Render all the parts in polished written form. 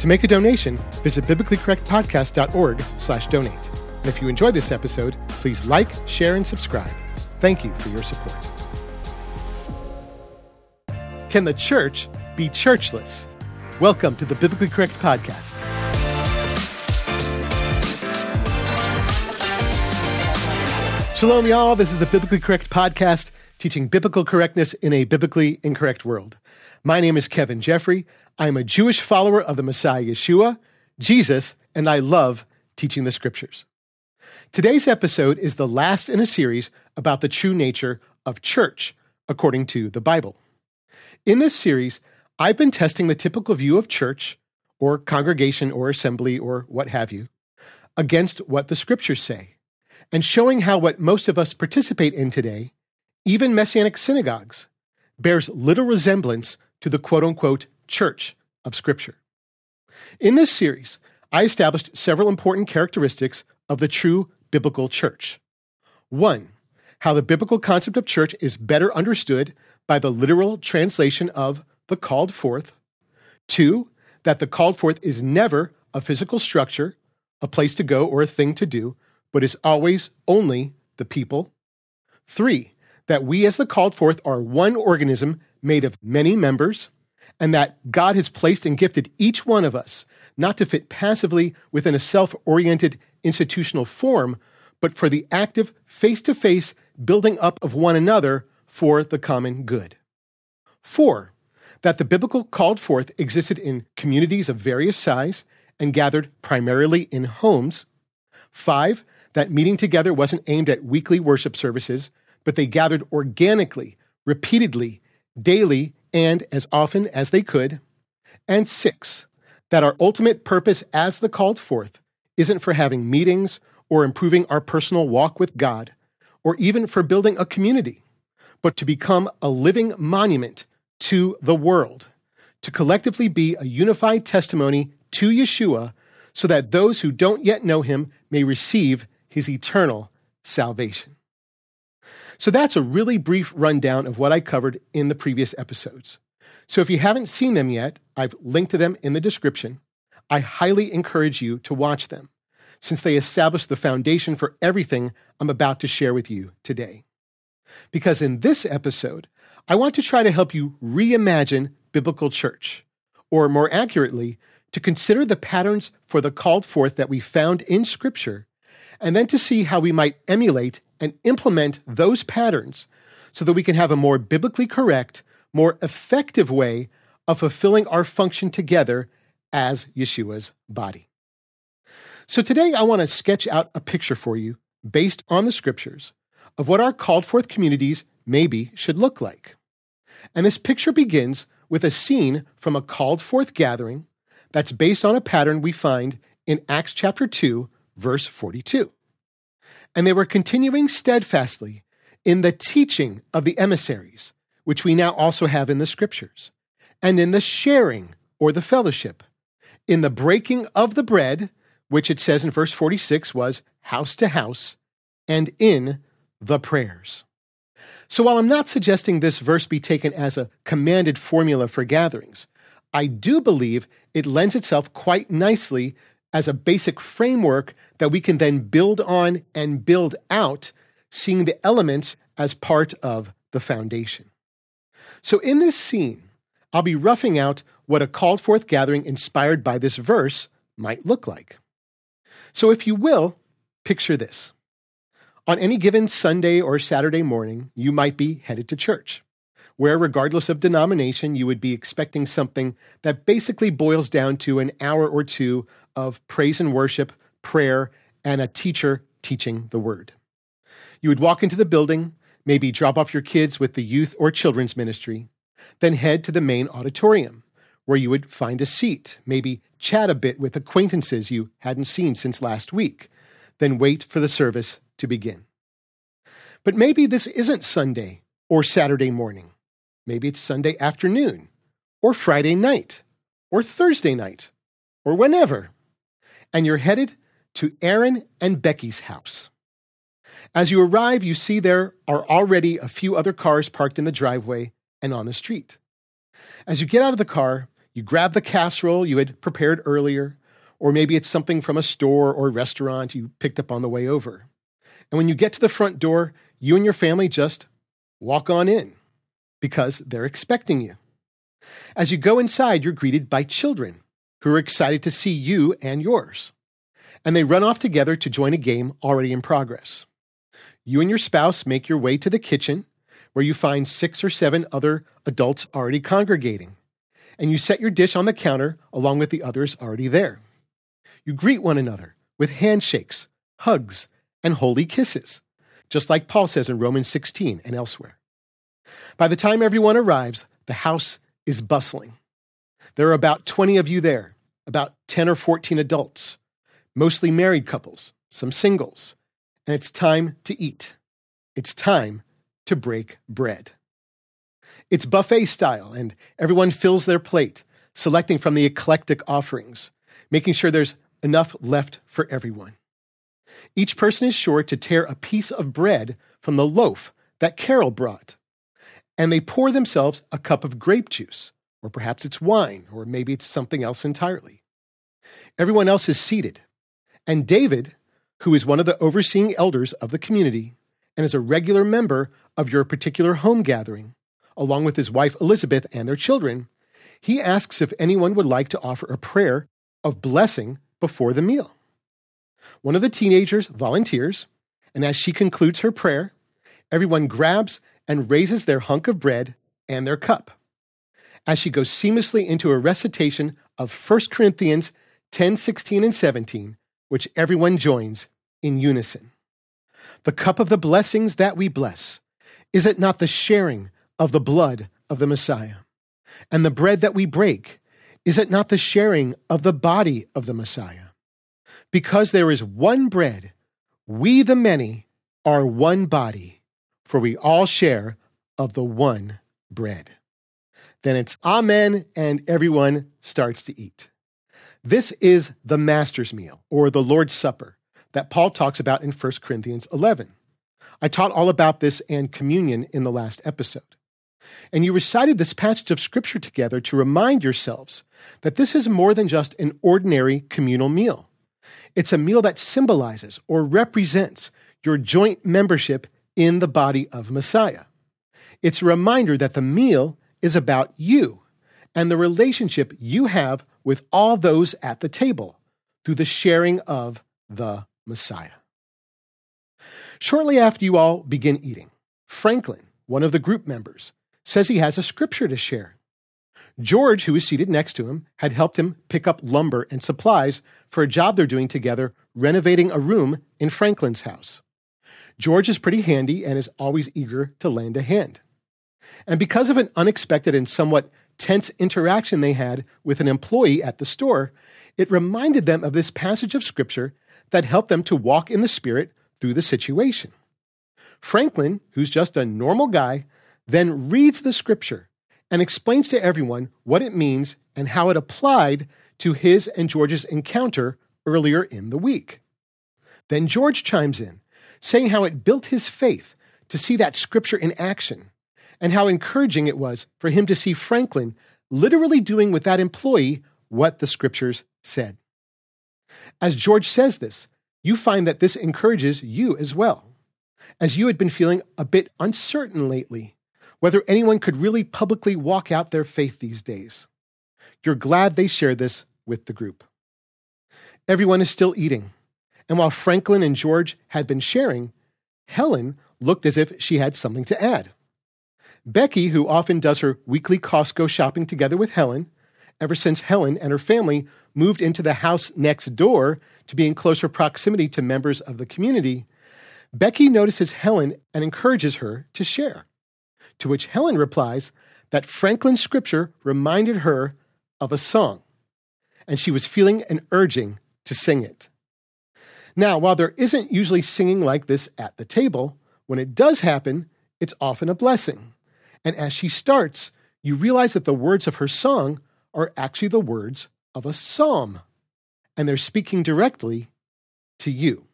To make a donation, visit biblicallycorrectpodcast.org/donate. And if you enjoyed this episode, please like, share, and subscribe. Thank you for your support. Can the church be churchless? Welcome to the Biblically Correct Podcast. Shalom, y'all. This is the Biblically Correct Podcast, teaching biblical correctness in a biblically incorrect world. My name is Kevin Jeffrey. I'm a Jewish follower of the Messiah Yeshua, Jesus, and I love teaching the scriptures. Today's episode is the last in a series about the true nature of church, according to the Bible. In this series, I've been testing the typical view of church, or congregation, or assembly, or what have you, against what the scriptures say, and showing how what most of us participate in today, even Messianic synagogues, bears little resemblance to the quote-unquote church of Scripture. In this series, I established several important characteristics of the true biblical church. One, how the biblical concept of church is better understood by the literal translation of the called-forth. Two, that the called-forth is never a physical structure, a place to go or a thing to do, but is always only the people. Three, that we as the called-forth are one organism made of many members, and that God has placed and gifted each one of us not to fit passively within a self-oriented institutional form, but for the active face-to-face building up of one another for the common good. Four, that the biblical called forth existed in communities of various size and gathered primarily in homes. Five, that meeting together wasn't aimed at weekly worship services, but they gathered organically, repeatedly, daily, and as often as they could. And six, that our ultimate purpose as the called forth isn't for having meetings or improving our personal walk with God, or even for building a community, but to become a living monument to the world, to collectively be a unified testimony to Yeshua so that those who don't yet know him may receive his eternal salvation. So that's a really brief rundown of what I covered in the previous episodes. So if you haven't seen them yet, I've linked to them in the description. I highly encourage you to watch them, since they establish the foundation for everything I'm about to share with you today. Because in this episode, I want to try to help you reimagine biblical church, or more accurately, to consider the patterns for the called forth that we found in Scripture, and then to see how we might emulate and implement those patterns so that we can have a more biblically correct, more effective way of fulfilling our function together as Yeshua's body. So today I want to sketch out a picture for you, based on the scriptures, of what our called-forth communities maybe should look like. And this picture begins with a scene from a called-forth gathering that's based on a pattern we find in Acts chapter 2, verse 42. And they were continuing steadfastly in the teaching of the emissaries, which we now also have in the scriptures, and in the sharing, or the fellowship, in the breaking of the bread, which it says in verse 46 was house to house, and in the prayers. So while I'm not suggesting this verse be taken as a commanded formula for gatherings, I do believe it lends itself quite nicely as a basic framework that we can then build on and build out, seeing the elements as part of the foundation. So in this scene, I'll be roughing out what a called-forth gathering inspired by this verse might look like. So if you will, picture this. On any given Sunday or Saturday morning, you might be headed to church, where regardless of denomination, you would be expecting something that basically boils down to an hour or two of praise and worship, prayer, and a teacher teaching the word. You would walk into the building, maybe drop off your kids with the youth or children's ministry, then head to the main auditorium, where you would find a seat, maybe chat a bit with acquaintances you hadn't seen since last week, then wait for the service to begin. But maybe this isn't Sunday or Saturday morning. Maybe it's Sunday afternoon, or Friday night, or Thursday night, or whenever, and you're headed to Aaron and Becky's house. As you arrive, you see there are already a few other cars parked in the driveway and on the street. As you get out of the car, You grab the casserole you had prepared earlier, or maybe it's something from a store or restaurant you picked up on the way over. And when you get to the front door, you and your family just walk on in because they're expecting you. As you go inside, you're greeted by children who are excited to see you and yours. And they run off together to join a game already in progress. You and your spouse make your way to the kitchen, where you find 6 or 7 other adults already congregating, and you set your dish on the counter along with the others already there. You greet one another with handshakes, hugs, and holy kisses, just like Paul says in Romans 16 and elsewhere. By the time everyone arrives, the house is bustling. There are about 20 of you there, about 10 or 14 adults, mostly married couples, some singles, and it's time to eat. It's time to break bread. It's buffet style, and everyone fills their plate, selecting from the eclectic offerings, making sure there's enough left for everyone. Each person is sure to tear a piece of bread from the loaf that Carol brought, and they pour themselves a cup of grape juice, or perhaps it's wine, or maybe it's something else entirely. Everyone else is seated. And David, who is one of the overseeing elders of the community and is a regular member of your particular home gathering, along with his wife Elizabeth and their children, he asks if anyone would like to offer a prayer of blessing before the meal. One of the teenagers volunteers, and as she concludes her prayer, everyone grabs and raises their hunk of bread and their cup, as she goes seamlessly into a recitation of 1 Corinthians 10, 16, and 17, which everyone joins in unison. The cup of the blessings that we bless, is it not the sharing of the blood of the Messiah? And the bread that we break, is it not the sharing of the body of the Messiah? Because there is one bread, we the many are one body, for we all share of the one bread. Then it's amen, and everyone starts to eat. This is the Master's Meal, or the Lord's Supper, that Paul talks about in 1 Corinthians 11. I taught all about this and communion in the last episode. And you recited this passage of Scripture together to remind yourselves that this is more than just an ordinary communal meal. It's a meal that symbolizes or represents your joint membership in the body of Messiah. It's a reminder that the meal is about you and the relationship you have with all those at the table through the sharing of the Messiah. Shortly after you all begin eating, Franklin, one of the group members, says he has a scripture to share. George, who is seated next to him, had helped him pick up lumber and supplies for a job they're doing together, renovating a room in Franklin's house. George is pretty handy and is always eager to lend a hand. And because of an unexpected and somewhat tense interaction they had with an employee at the store, it reminded them of this passage of Scripture that helped them to walk in the Spirit through the situation. Franklin, who's just a normal guy, then reads the Scripture and explains to everyone what it means and how it applied to his and George's encounter earlier in the week. Then George chimes in, saying how it built his faith to see that Scripture in action, and how encouraging it was for him to see Franklin literally doing with that employee what the Scriptures said. As George says this, you find that this encourages you as well, as you had been feeling a bit uncertain lately whether anyone could really publicly walk out their faith these days. You're glad they shared this with the group. Everyone is still eating, and while Franklin and George had been sharing, Helen looked as if she had something to add. Becky, who often does her weekly Costco shopping together with Helen, ever since Helen and her family moved into the house next door to be in closer proximity to members of the community, Becky notices Helen and encourages her to share, to which Helen replies that Franklin's scripture reminded her of a song, and she was feeling an urging to sing it. Now, while there isn't usually singing like this at the table, when it does happen, it's often a blessing. And as she starts, you realize that the words of her song are actually the words of a psalm, and they're speaking directly to you.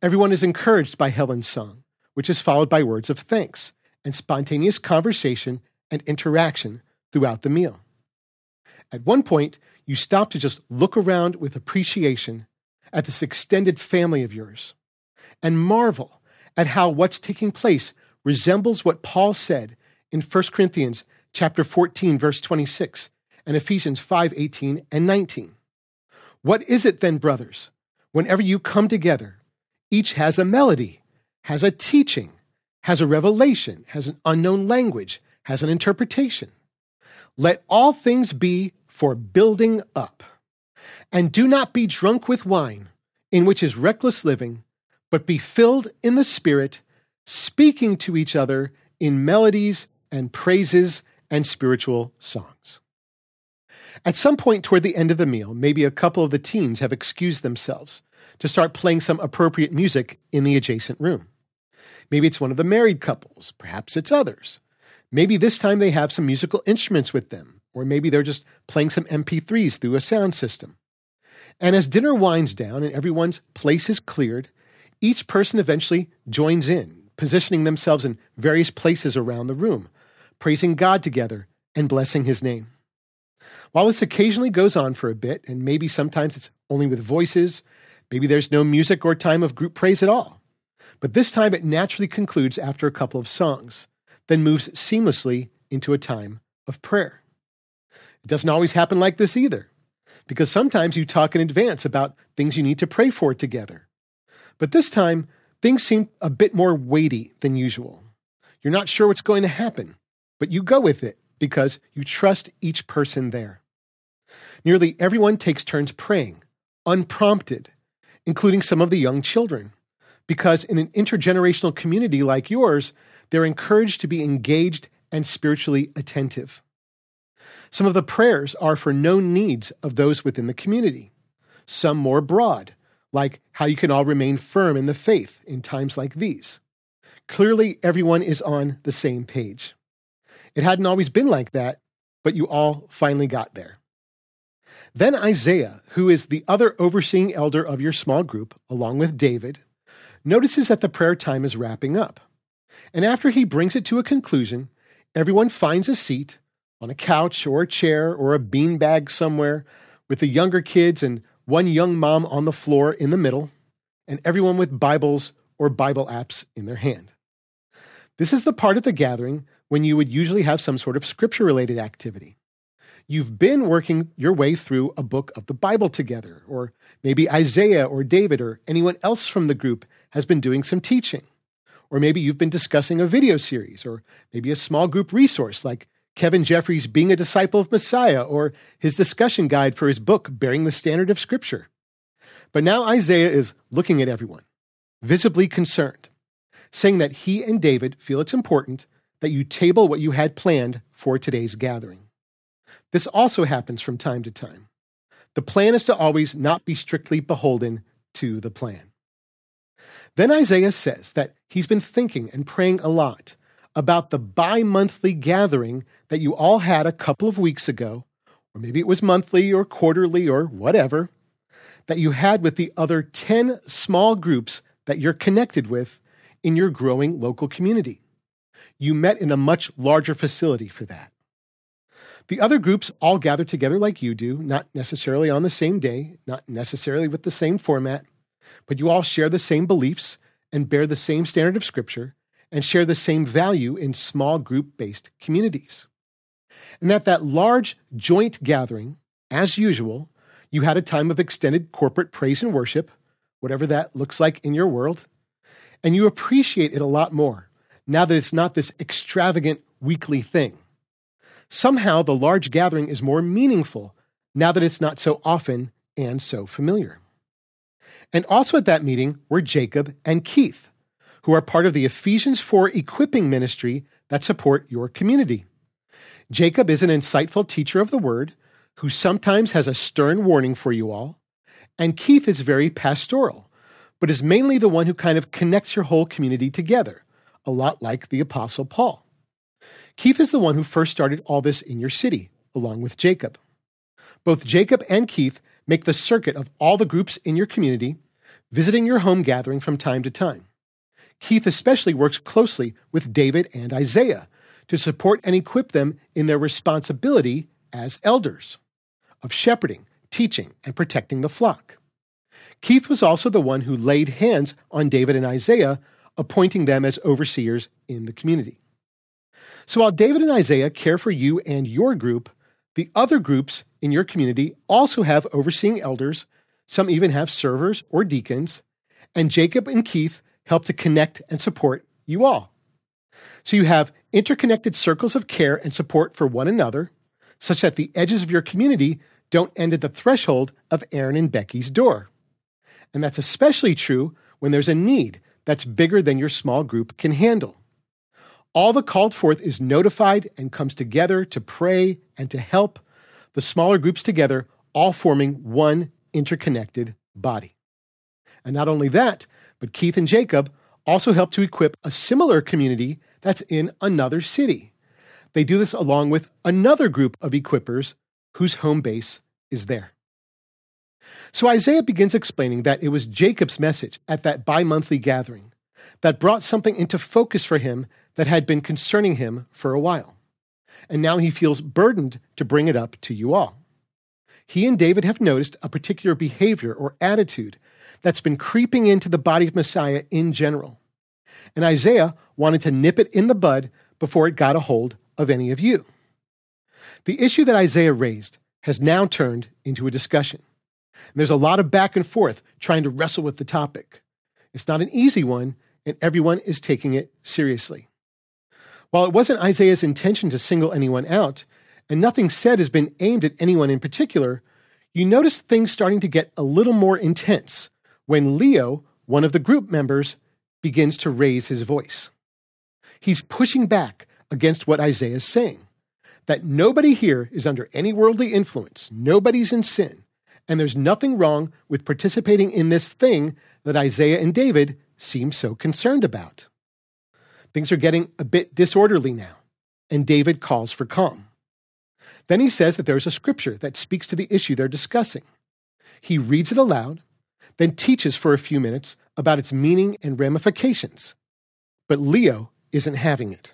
Everyone is encouraged by Helen's song, which is followed by words of thanks and spontaneous conversation and interaction throughout the meal. At one point, you stop to just look around with appreciation at this extended family of yours and marvel at how what's taking place resembles what Paul said in 1 Corinthians chapter 14, verse 26, and Ephesians 5, 18 and 19. What is it then, brothers? Whenever you come together, each has a melody, has a teaching, has a revelation, has an unknown language, has an interpretation. Let all things be for building up. And do not be drunk with wine, in which is reckless living, but be filled in the Spirit, speaking to each other in melodies and praises and spiritual songs. At some point toward the end of the meal, maybe a couple of the teens have excused themselves to start playing some appropriate music in the adjacent room. Maybe it's one of the married couples, perhaps it's others. Maybe this time they have some musical instruments with them, or maybe they're just playing some MP3s through a sound system. And as dinner winds down and everyone's place is cleared, each person eventually joins in, positioning themselves in various places around the room, praising God together and blessing His name. While this occasionally goes on for a bit, and maybe sometimes it's only with voices, maybe there's no music or time of group praise at all, but this time it naturally concludes after a couple of songs, then moves seamlessly into a time of prayer. It doesn't always happen like this either, because sometimes you talk in advance about things you need to pray for together. But this time, things seem a bit more weighty than usual. You're not sure what's going to happen, but you go with it because you trust each person there. Nearly everyone takes turns praying, unprompted, including some of the young children, because in an intergenerational community like yours, they're encouraged to be engaged and spiritually attentive. Some of the prayers are for known needs of those within the community, some more broad, like how you can all remain firm in the faith in times like these. Clearly, everyone is on the same page. It hadn't always been like that, but you all finally got there. Then Isaiah, who is the other overseeing elder of your small group, along with David, notices that the prayer time is wrapping up. And after he brings it to a conclusion, everyone finds a seat on a couch or a chair or a beanbag somewhere with the younger kids and one young mom on the floor in the middle, and everyone with Bibles or Bible apps in their hand. This is the part of the gathering when you would usually have some sort of scripture-related activity. You've been working your way through a book of the Bible together, or maybe Isaiah or David or anyone else from the group has been doing some teaching. Or maybe you've been discussing a video series, or maybe a small group resource like Kevin Jeffrey's Being a Disciple of Messiah, or his discussion guide for his book, Bearing the Standard of Scripture. But now Isaiah is looking at everyone, visibly concerned, saying that he and David feel it's important that you table what you had planned for today's gathering. This also happens from time to time. The plan is to always not be strictly beholden to the plan. Then Isaiah says that he's been thinking and praying a lot about the bi-monthly gathering that you all had a couple of weeks ago, or maybe it was monthly or quarterly or whatever, that you had with the other 10 small groups that you're connected with in your growing local community. You met in a much larger facility for that. The other groups all gather together like you do, not necessarily on the same day, not necessarily with the same format, but you all share the same beliefs and bear the same standard of Scripture and share the same value in small group-based communities. And at that large joint gathering, as usual, you had a time of extended corporate praise and worship, whatever that looks like in your world, and you appreciate it a lot more now that it's not this extravagant weekly thing. Somehow the large gathering is more meaningful now that it's not so often and so familiar. And also at that meeting were Jacob and Keith, who are part of the Ephesians 4 equipping ministry that support your community. Jacob is an insightful teacher of the Word who sometimes has a stern warning for you all, and Keith is very pastoral, but is mainly the one who kind of connects your whole community together, a lot like the Apostle Paul. Keith is the one who first started all this in your city, along with Jacob. Both Jacob and Keith make the circuit of all the groups in your community, visiting your home gathering from time to time. Keith especially works closely with David and Isaiah to support and equip them in their responsibility as elders. of shepherding, teaching, and protecting the flock. Keith was also the one who laid hands on David and Isaiah, appointing them as overseers in the community. So while David and Isaiah care for you and your group, the other groups in your community also have overseeing elders, some even have servers or deacons, and Jacob and Keith help to connect and support you all. So you have interconnected circles of care and support for one another, such that the edges of your community don't end at the threshold of Aaron and Becky's door. And that's especially true when there's a need that's bigger than your small group can handle. All the called forth is notified and comes together to pray and to help the smaller groups together, all forming one interconnected body. And not only that, but Keith and Jacob also help to equip a similar community that's in another city. They do this along with another group of equippers whose home base is there. So Isaiah begins explaining that it was Jacob's message at that bi-monthly gathering that brought something into focus for him that had been concerning him for a while. And now he feels burdened to bring it up to you all. He and David have noticed a particular behavior or attitude that's been creeping into the body of Messiah in general. And Isaiah wanted to nip it in the bud before it got a hold of any of you. The issue that Isaiah raised has now turned into a discussion. And there's a lot of back and forth trying to wrestle with the topic. It's not an easy one, and everyone is taking it seriously. While it wasn't Isaiah's intention to single anyone out, and nothing said has been aimed at anyone in particular, you notice things starting to get a little more intense when Leo, one of the group members, begins to raise his voice. He's pushing back against what Isaiah is saying, that nobody here is under any worldly influence, nobody's in sin, and there's nothing wrong with participating in this thing that Isaiah and David seem so concerned about. Things are getting a bit disorderly now, and David calls for calm. Then he says that there's a scripture that speaks to the issue they're discussing. He reads it aloud, then teaches for a few minutes about its meaning and ramifications. But Leo isn't having it.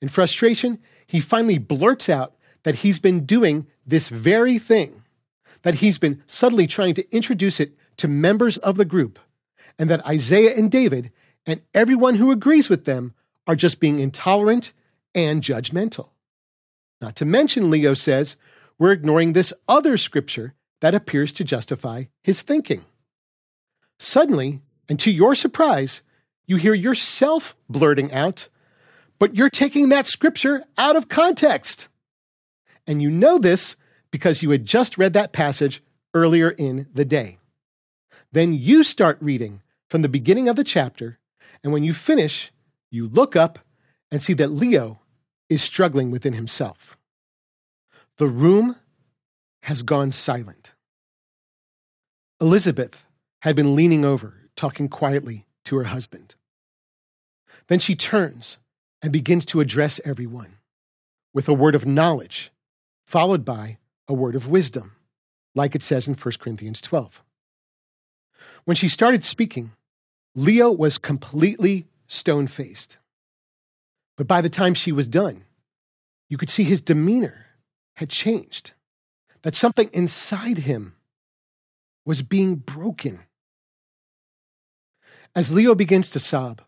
In frustration, he finally blurts out that he's been doing this very thing, that he's been subtly trying to introduce it to members of the group, and that Isaiah and David and everyone who agrees with them are just being intolerant and judgmental. Not to mention, Leo says, we're ignoring this other scripture that appears to justify his thinking. Suddenly, and to your surprise, you hear yourself blurting out, but you're taking that scripture out of context. And you know this because you had just read that passage earlier in the day. Then you start reading from the beginning of the chapter, and when you finish, you look up and see that Leo is struggling within himself. The room has gone silent. Elizabeth had been leaning over, talking quietly to her husband. Then she turns and begins to address everyone with a word of knowledge, followed by a word of wisdom, like it says in 1 Corinthians 12. When she started speaking, Leo was completely stone-faced. But by the time she was done, you could see his demeanor had changed, that something inside him was being broken. As Leo begins to sob,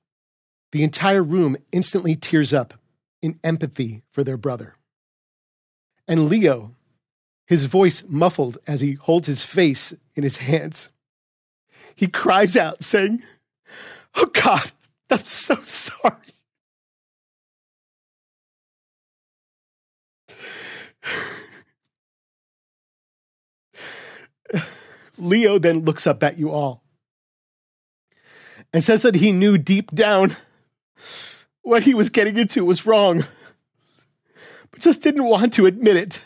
the entire room instantly tears up in empathy for their brother. And Leo, his voice muffled as he holds his face in his hands, he cries out saying, "Oh God, I'm so sorry. Leo then looks up at you all and says that he knew deep down what he was getting into was wrong, but just didn't want to admit it,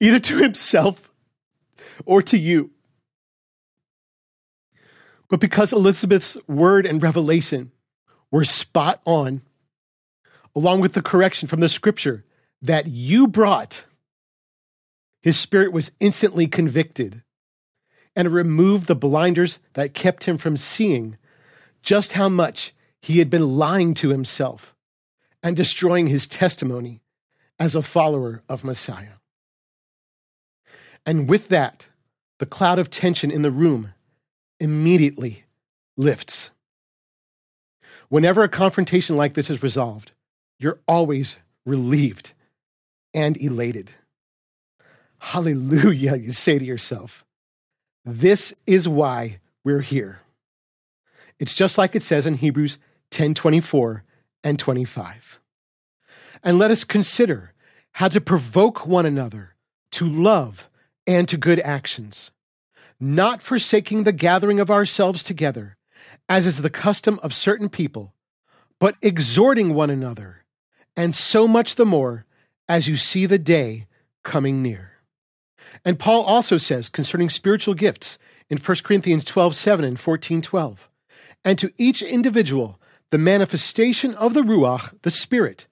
either to himself or to you. But because Elizabeth's word and revelation were spot on, along with the correction from the scripture that you brought, his spirit was instantly convicted and removed the blinders that kept him from seeing just how much he had been lying to himself and destroying his testimony as a follower of Messiah. And with that, the cloud of tension in the room immediately lifts. Whenever a confrontation like this is resolved, you're always relieved and elated. Hallelujah, you say to yourself. This is why we're here. It's just like it says in Hebrews 10:24 and 25. And let us consider how to provoke one another to love and to good actions, not forsaking the gathering of ourselves together, as is the custom of certain people, but exhorting one another, and so much the more as you see the day coming near. And Paul also says concerning spiritual gifts in 1 Corinthians 12:7 and 14:12, and to each individual the manifestation of the Ruach, the Spirit,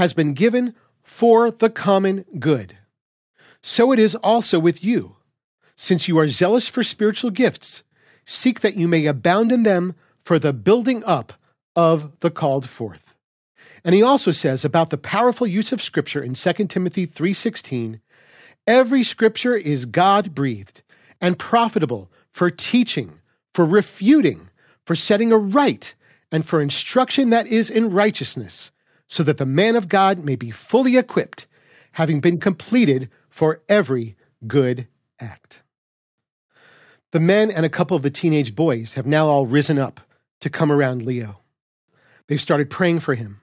has been given for the common good. So it is also with you. Since you are zealous for spiritual gifts, seek that you may abound in them for the building up of the called forth. And he also says about the powerful use of Scripture in 2 Timothy 3:16, every Scripture is God-breathed and profitable for teaching, for refuting, for setting aright, and for instruction that is in righteousness, so that the man of God may be fully equipped, having been completed for every good act. The men and a couple of the teenage boys have now all risen up to come around Leo. They've started praying for him,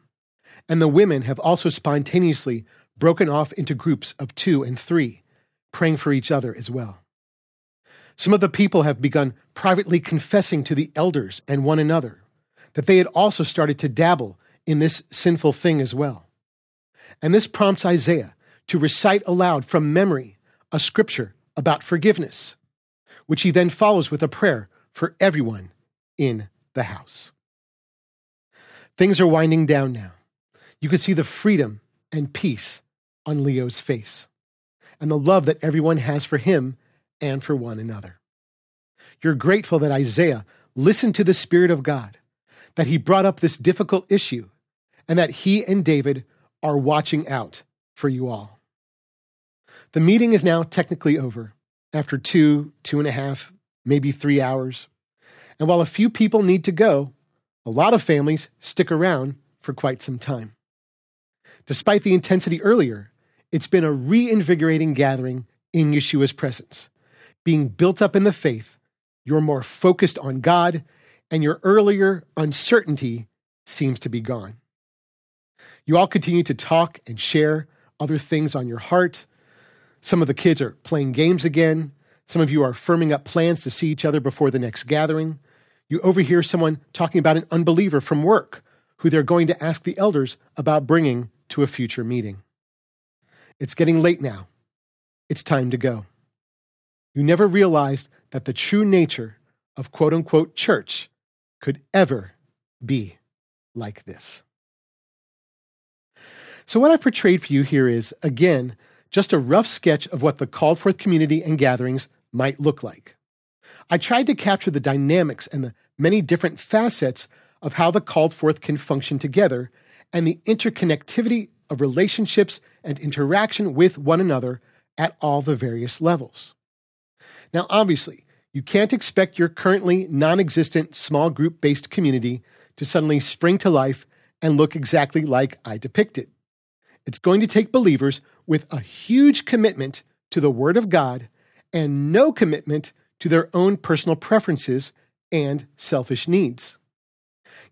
and the women have also spontaneously broken off into groups of 2 and 3, praying for each other as well. Some of the people have begun privately confessing to the elders and one another that they had also started to dabble in this sinful thing as well. And this prompts Isaiah to recite aloud from memory a scripture about forgiveness, which he then follows with a prayer for everyone in the house. Things are winding down now. You can see the freedom and peace on Leo's face, and the love that everyone has for him and for one another. You're grateful that Isaiah listened to the Spirit of God, that he brought up this difficult issue, and that he and David are watching out for you all. The meeting is now technically over, after 2, 2.5, maybe 3 hours. And while a few people need to go, a lot of families stick around for quite some time. Despite the intensity earlier, it's been a reinvigorating gathering in Yeshua's presence. Being built up in the faith, you're more focused on God, and your earlier uncertainty seems to be gone. You all continue to talk and share other things on your heart. Some of the kids are playing games again. Some of you are firming up plans to see each other before the next gathering. You overhear someone talking about an unbeliever from work who they're going to ask the elders about bringing to a future meeting. It's getting late now. It's time to go. You never realized that the true nature of quote-unquote church could ever be like this. So what I've portrayed for you here is, again, just a rough sketch of what the Called-Forth community and gatherings might look like. I tried to capture the dynamics and the many different facets of how the Called-Forth can function together and the interconnectivity of relationships and interaction with one another at all the various levels. Now, obviously, you can't expect your currently non-existent small group-based community to suddenly spring to life and look exactly like I depicted. It's going to take believers with a huge commitment to the Word of God and no commitment to their own personal preferences and selfish needs.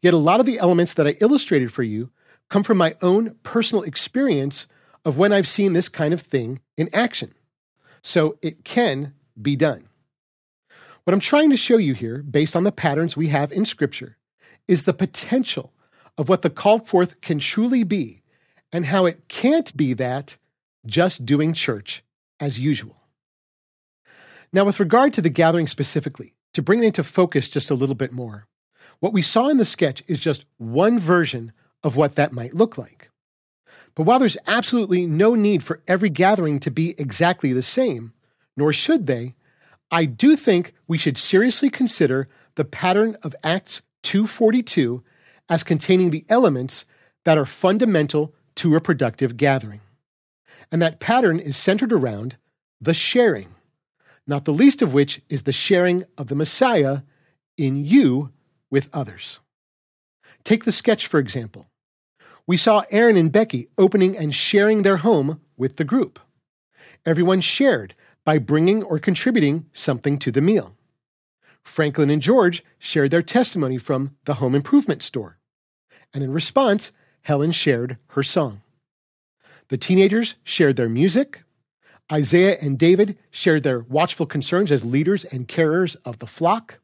Yet a lot of the elements that I illustrated for you come from my own personal experience of when I've seen this kind of thing in action. So it can be done. What I'm trying to show you here, based on the patterns we have in Scripture, is the potential of what the called forth can truly be, and how it can't be that just doing church as usual. Now, with regard to the gathering specifically, to bring it into focus just a little bit more, what we saw in the sketch is just one version of what that might look like. But while there's absolutely no need for every gathering to be exactly the same, nor should they, I do think we should seriously consider the pattern of Acts 2:42 as containing the elements that are fundamental to a productive gathering. And that pattern is centered around the sharing not the least of which is the sharing of the Messiah in you with others. Take the sketch, for example. We saw Aaron and Becky opening and sharing their home with the group. Everyone shared by bringing or contributing something to the meal. Franklin and George shared their testimony from the home improvement store. And in response, Helen shared her song. The teenagers shared their music. Isaiah and David shared their watchful concerns as leaders and carers of the flock.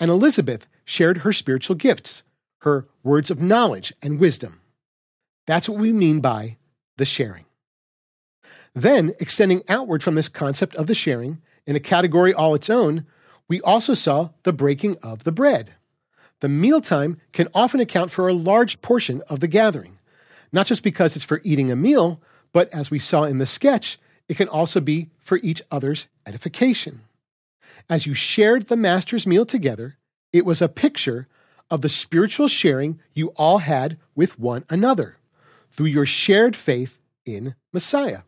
And Elizabeth shared her spiritual gifts, her words of knowledge and wisdom. That's what we mean by the sharing. Then, extending outward from this concept of the sharing, in a category all its own, we also saw the breaking of the bread. The mealtime can often account for a large portion of the gathering, not just because it's for eating a meal, but as we saw in the sketch, it can also be for each other's edification. As you shared the Master's meal together, it was a picture of the spiritual sharing you all had with one another through your shared faith in Messiah.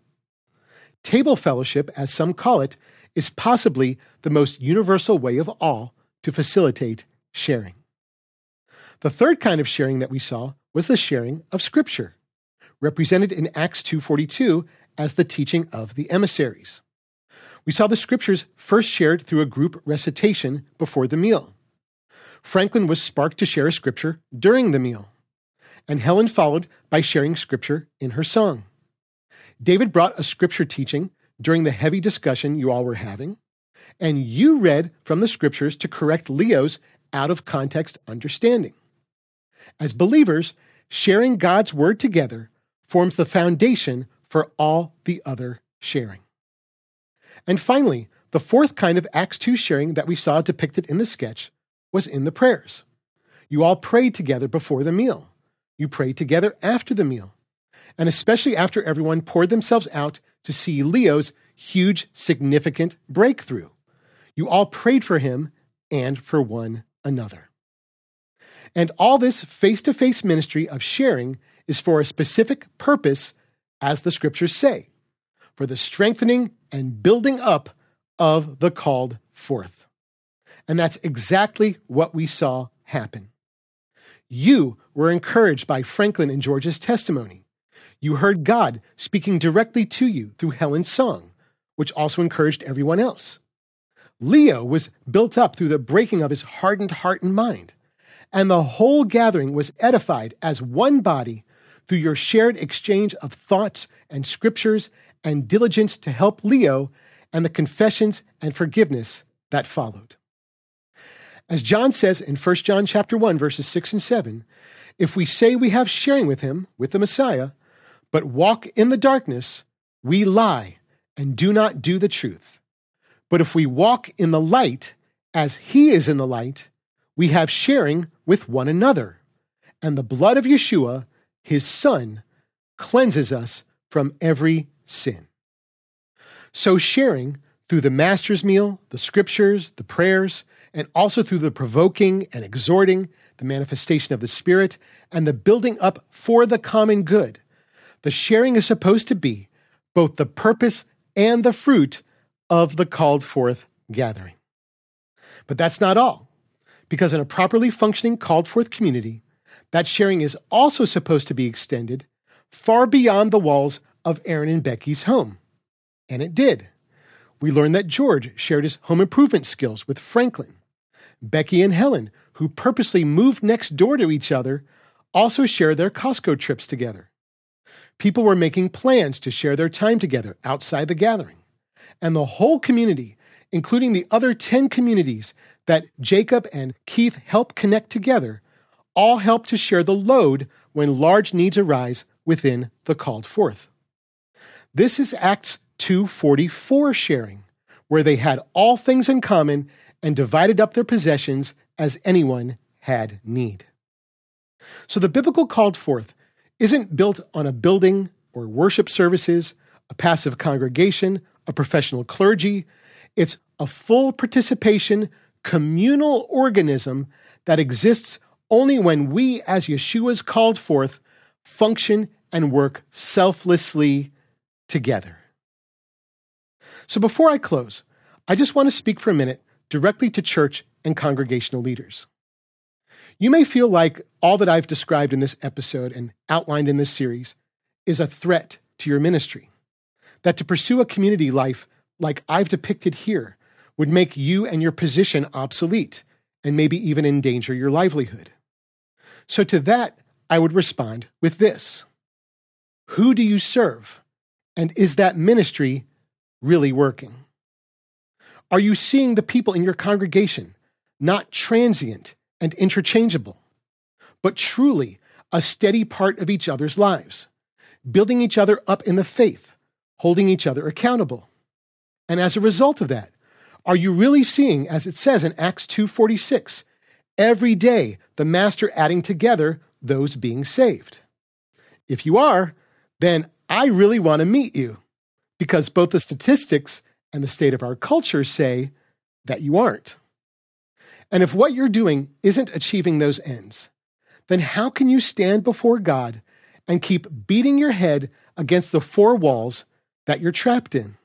Table fellowship, as some call it, is possibly the most universal way of all to facilitate sharing. The third kind of sharing that we saw was the sharing of Scripture, represented in Acts 2:42 as the teaching of the emissaries. We saw the Scriptures first shared through a group recitation before the meal. Franklin was sparked to share a Scripture during the meal, and Helen followed by sharing Scripture in her song. David brought a Scripture teaching during the heavy discussion you all were having, and you read from the Scriptures to correct Leo's out-of-context understanding. As believers, sharing God's Word together forms the foundation for all the other sharing. And finally, the fourth kind of Acts 2 sharing that we saw depicted in the sketch was in the prayers. You all prayed together before the meal. You prayed together after the meal, and especially after everyone poured themselves out to see Leo's huge, significant breakthrough. You all prayed for him and for one another. And all this face-to-face ministry of sharing is for a specific purpose, as the Scriptures say, for the strengthening and building up of the called forth. And that's exactly what we saw happen. You were encouraged by Franklin and George's testimony. You heard God speaking directly to you through Helen's song, which also encouraged everyone else. Leo was built up through the breaking of his hardened heart and mind, and the whole gathering was edified as one body through your shared exchange of thoughts and Scriptures and diligence to help Leo and the confessions and forgiveness that followed. As John says in 1 John chapter 1, verses 6 and 7, if we say we have sharing with him, with the Messiah, but walk in the darkness, we lie and do not do the truth. But if we walk in the light, as he is in the light, we have sharing with one another. And the blood of Yeshua, his Son, cleanses us from every sin. So sharing through the Master's meal, the Scriptures, the prayers, and also through the provoking and exhorting, the manifestation of the Spirit, and the building up for the common good. The sharing is supposed to be both the purpose and the fruit of the called forth gathering. But that's not all, because in a properly functioning called forth community, that sharing is also supposed to be extended far beyond the walls of Aaron and Becky's home. And it did. We learned that George shared his home improvement skills with Franklin. Becky and Helen, who purposely moved next door to each other, also shared their Costco trips together. People were making plans to share their time together outside the gathering. And the whole community, including the other 10 communities that Jacob and Keith helped connect together, all helped to share the load when large needs arise within the called forth. This is Acts 2:44 sharing, where they had all things in common and divided up their possessions as anyone had need. So the biblical called forth isn't built on a building or worship services, a passive congregation, a professional clergy. It's a full participation, communal organism that exists only when we, as Yeshua's called forth, function and work selflessly together. So before I close, I just want to speak for a minute directly to church and congregational leaders. You may feel like all that I've described in this episode and outlined in this series is a threat to your ministry, that to pursue a community life like I've depicted here would make you and your position obsolete and maybe even endanger your livelihood. So to that, I would respond with this. Who do you serve? And is that ministry really working? Are you seeing the people in your congregation not transient and interchangeable, but truly a steady part of each other's lives, building each other up in the faith, holding each other accountable? And as a result of that, are you really seeing, as it says in Acts 2:46, every day the Master adding together those being saved? If you are, then I really want to meet you, because both the statistics and the state of our culture say that you aren't. And if what you're doing isn't achieving those ends, then how can you stand before God and keep beating your head against the four walls that you're trapped in?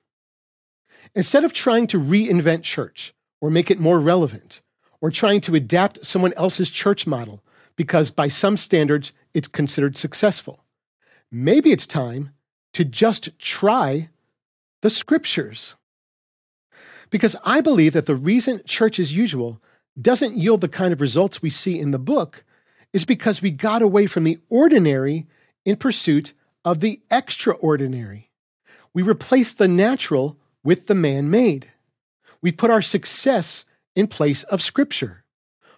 Instead of trying to reinvent church or make it more relevant, or trying to adapt someone else's church model because by some standards it's considered successful, maybe it's time to just try the scriptures. Because I believe that the reason church as usual doesn't yield the kind of results we see in the book is because we got away from the ordinary in pursuit of the extraordinary. We replaced the natural with the man-made. We put our success in place of scripture,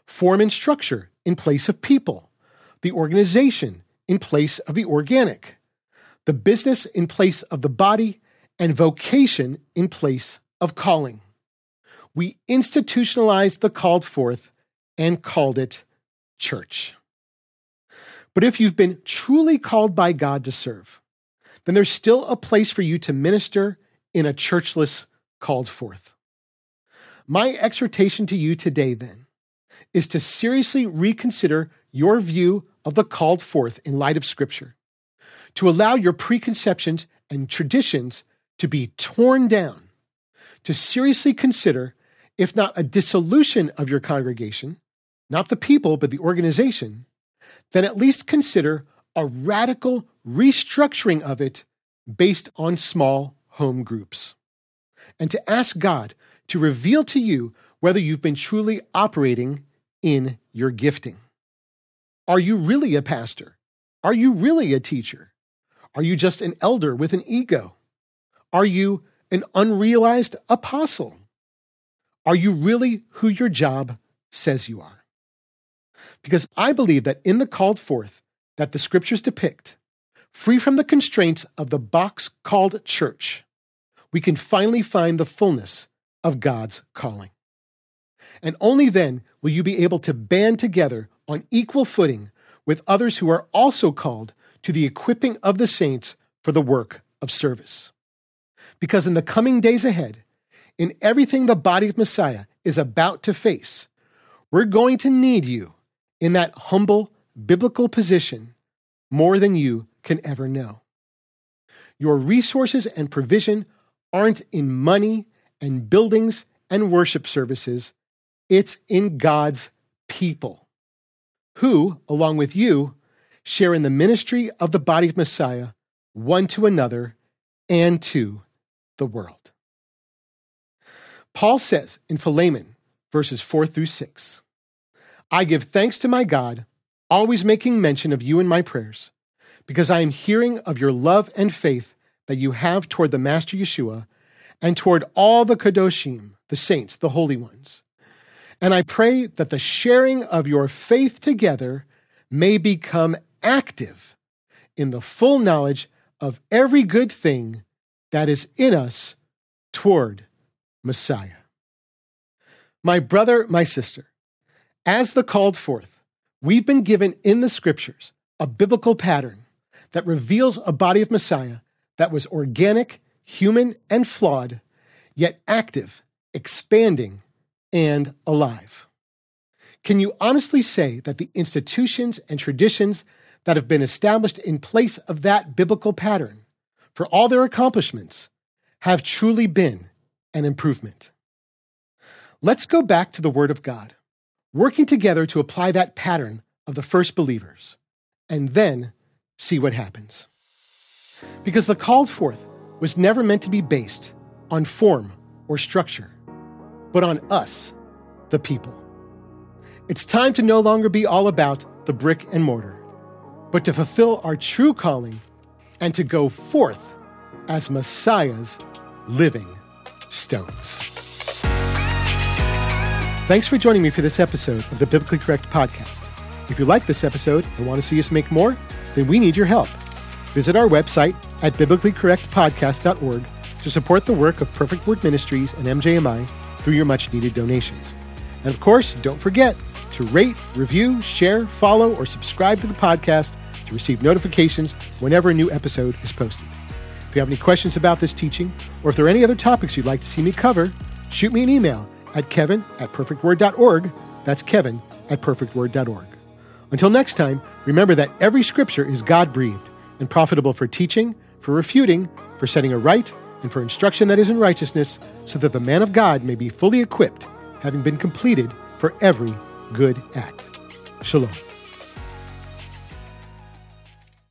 form and structure in place of people, the organization in place of the organic, the business in place of the body, and vocation in place of calling. We institutionalized the called forth and called it church. But if you've been truly called by God to serve, then there's still a place for you to minister in a churchless called forth. My exhortation to you today, then, is to seriously reconsider your view of the called forth in light of Scripture, to allow your preconceptions and traditions to be torn down, to seriously consider, if not a dissolution of your congregation, not the people but the organization, then at least consider a radical restructuring of it based on small home groups, and to ask God to reveal to you whether you've been truly operating in your gifting. Are you really a pastor? Are you really a teacher? Are you just an elder with an ego? Are you an unrealized apostle? Are you really who your job says you are? Because I believe that in the called forth that the scriptures depict, free from the constraints of the box called church, we can finally find the fullness of God's calling. And only then will you be able to band together on equal footing with others who are also called to the equipping of the saints for the work of service. Because in the coming days ahead, in everything the body of Messiah is about to face, we're going to need you in that humble, biblical position more than you can ever know. Your resources and provision aren't in money and buildings and worship services, it's in God's people, who, along with you, share in the ministry of the body of Messiah, one to another and to the world. Paul says in Philemon, verses 4-6, I give thanks to my God, always making mention of you in my prayers, because I am hearing of your love and faith that you have toward the Master Yeshua, and toward all the Kadoshim, the saints, the holy ones. And I pray that the sharing of your faith together may become active in the full knowledge of every good thing that is in us toward Messiah. My brother, my sister, as the called forth, we've been given in the scriptures a biblical pattern that reveals a body of Messiah that was organic, human and flawed, yet active, expanding, and alive. Can you honestly say that the institutions and traditions that have been established in place of that biblical pattern, for all their accomplishments, have truly been an improvement? Let's go back to the Word of God, working together to apply that pattern of the first believers, and then see what happens. Because the called forth was never meant to be based on form or structure, but on us, the people. It's time to no longer be all about the brick and mortar, but to fulfill our true calling and to go forth as Messiah's living stones. Thanks for joining me for this episode of the Biblically Correct Podcast. If you like this episode and want to see us make more, then we need your help. Visit our website at biblicallycorrectpodcast.org to support the work of Perfect Word Ministries and MJMI through your much-needed donations. And of course, don't forget to rate, review, share, follow, or subscribe to the podcast to receive notifications whenever a new episode is posted. If you have any questions about this teaching, or if there are any other topics you'd like to see me cover, shoot me an email at kevin@perfectword.org. That's kevin@perfectword.org. Until next time, remember that every scripture is God-breathed and profitable for teaching, for refuting, for setting aright, and for instruction that is in righteousness, so that the man of God may be fully equipped, having been completed for every good act. Shalom.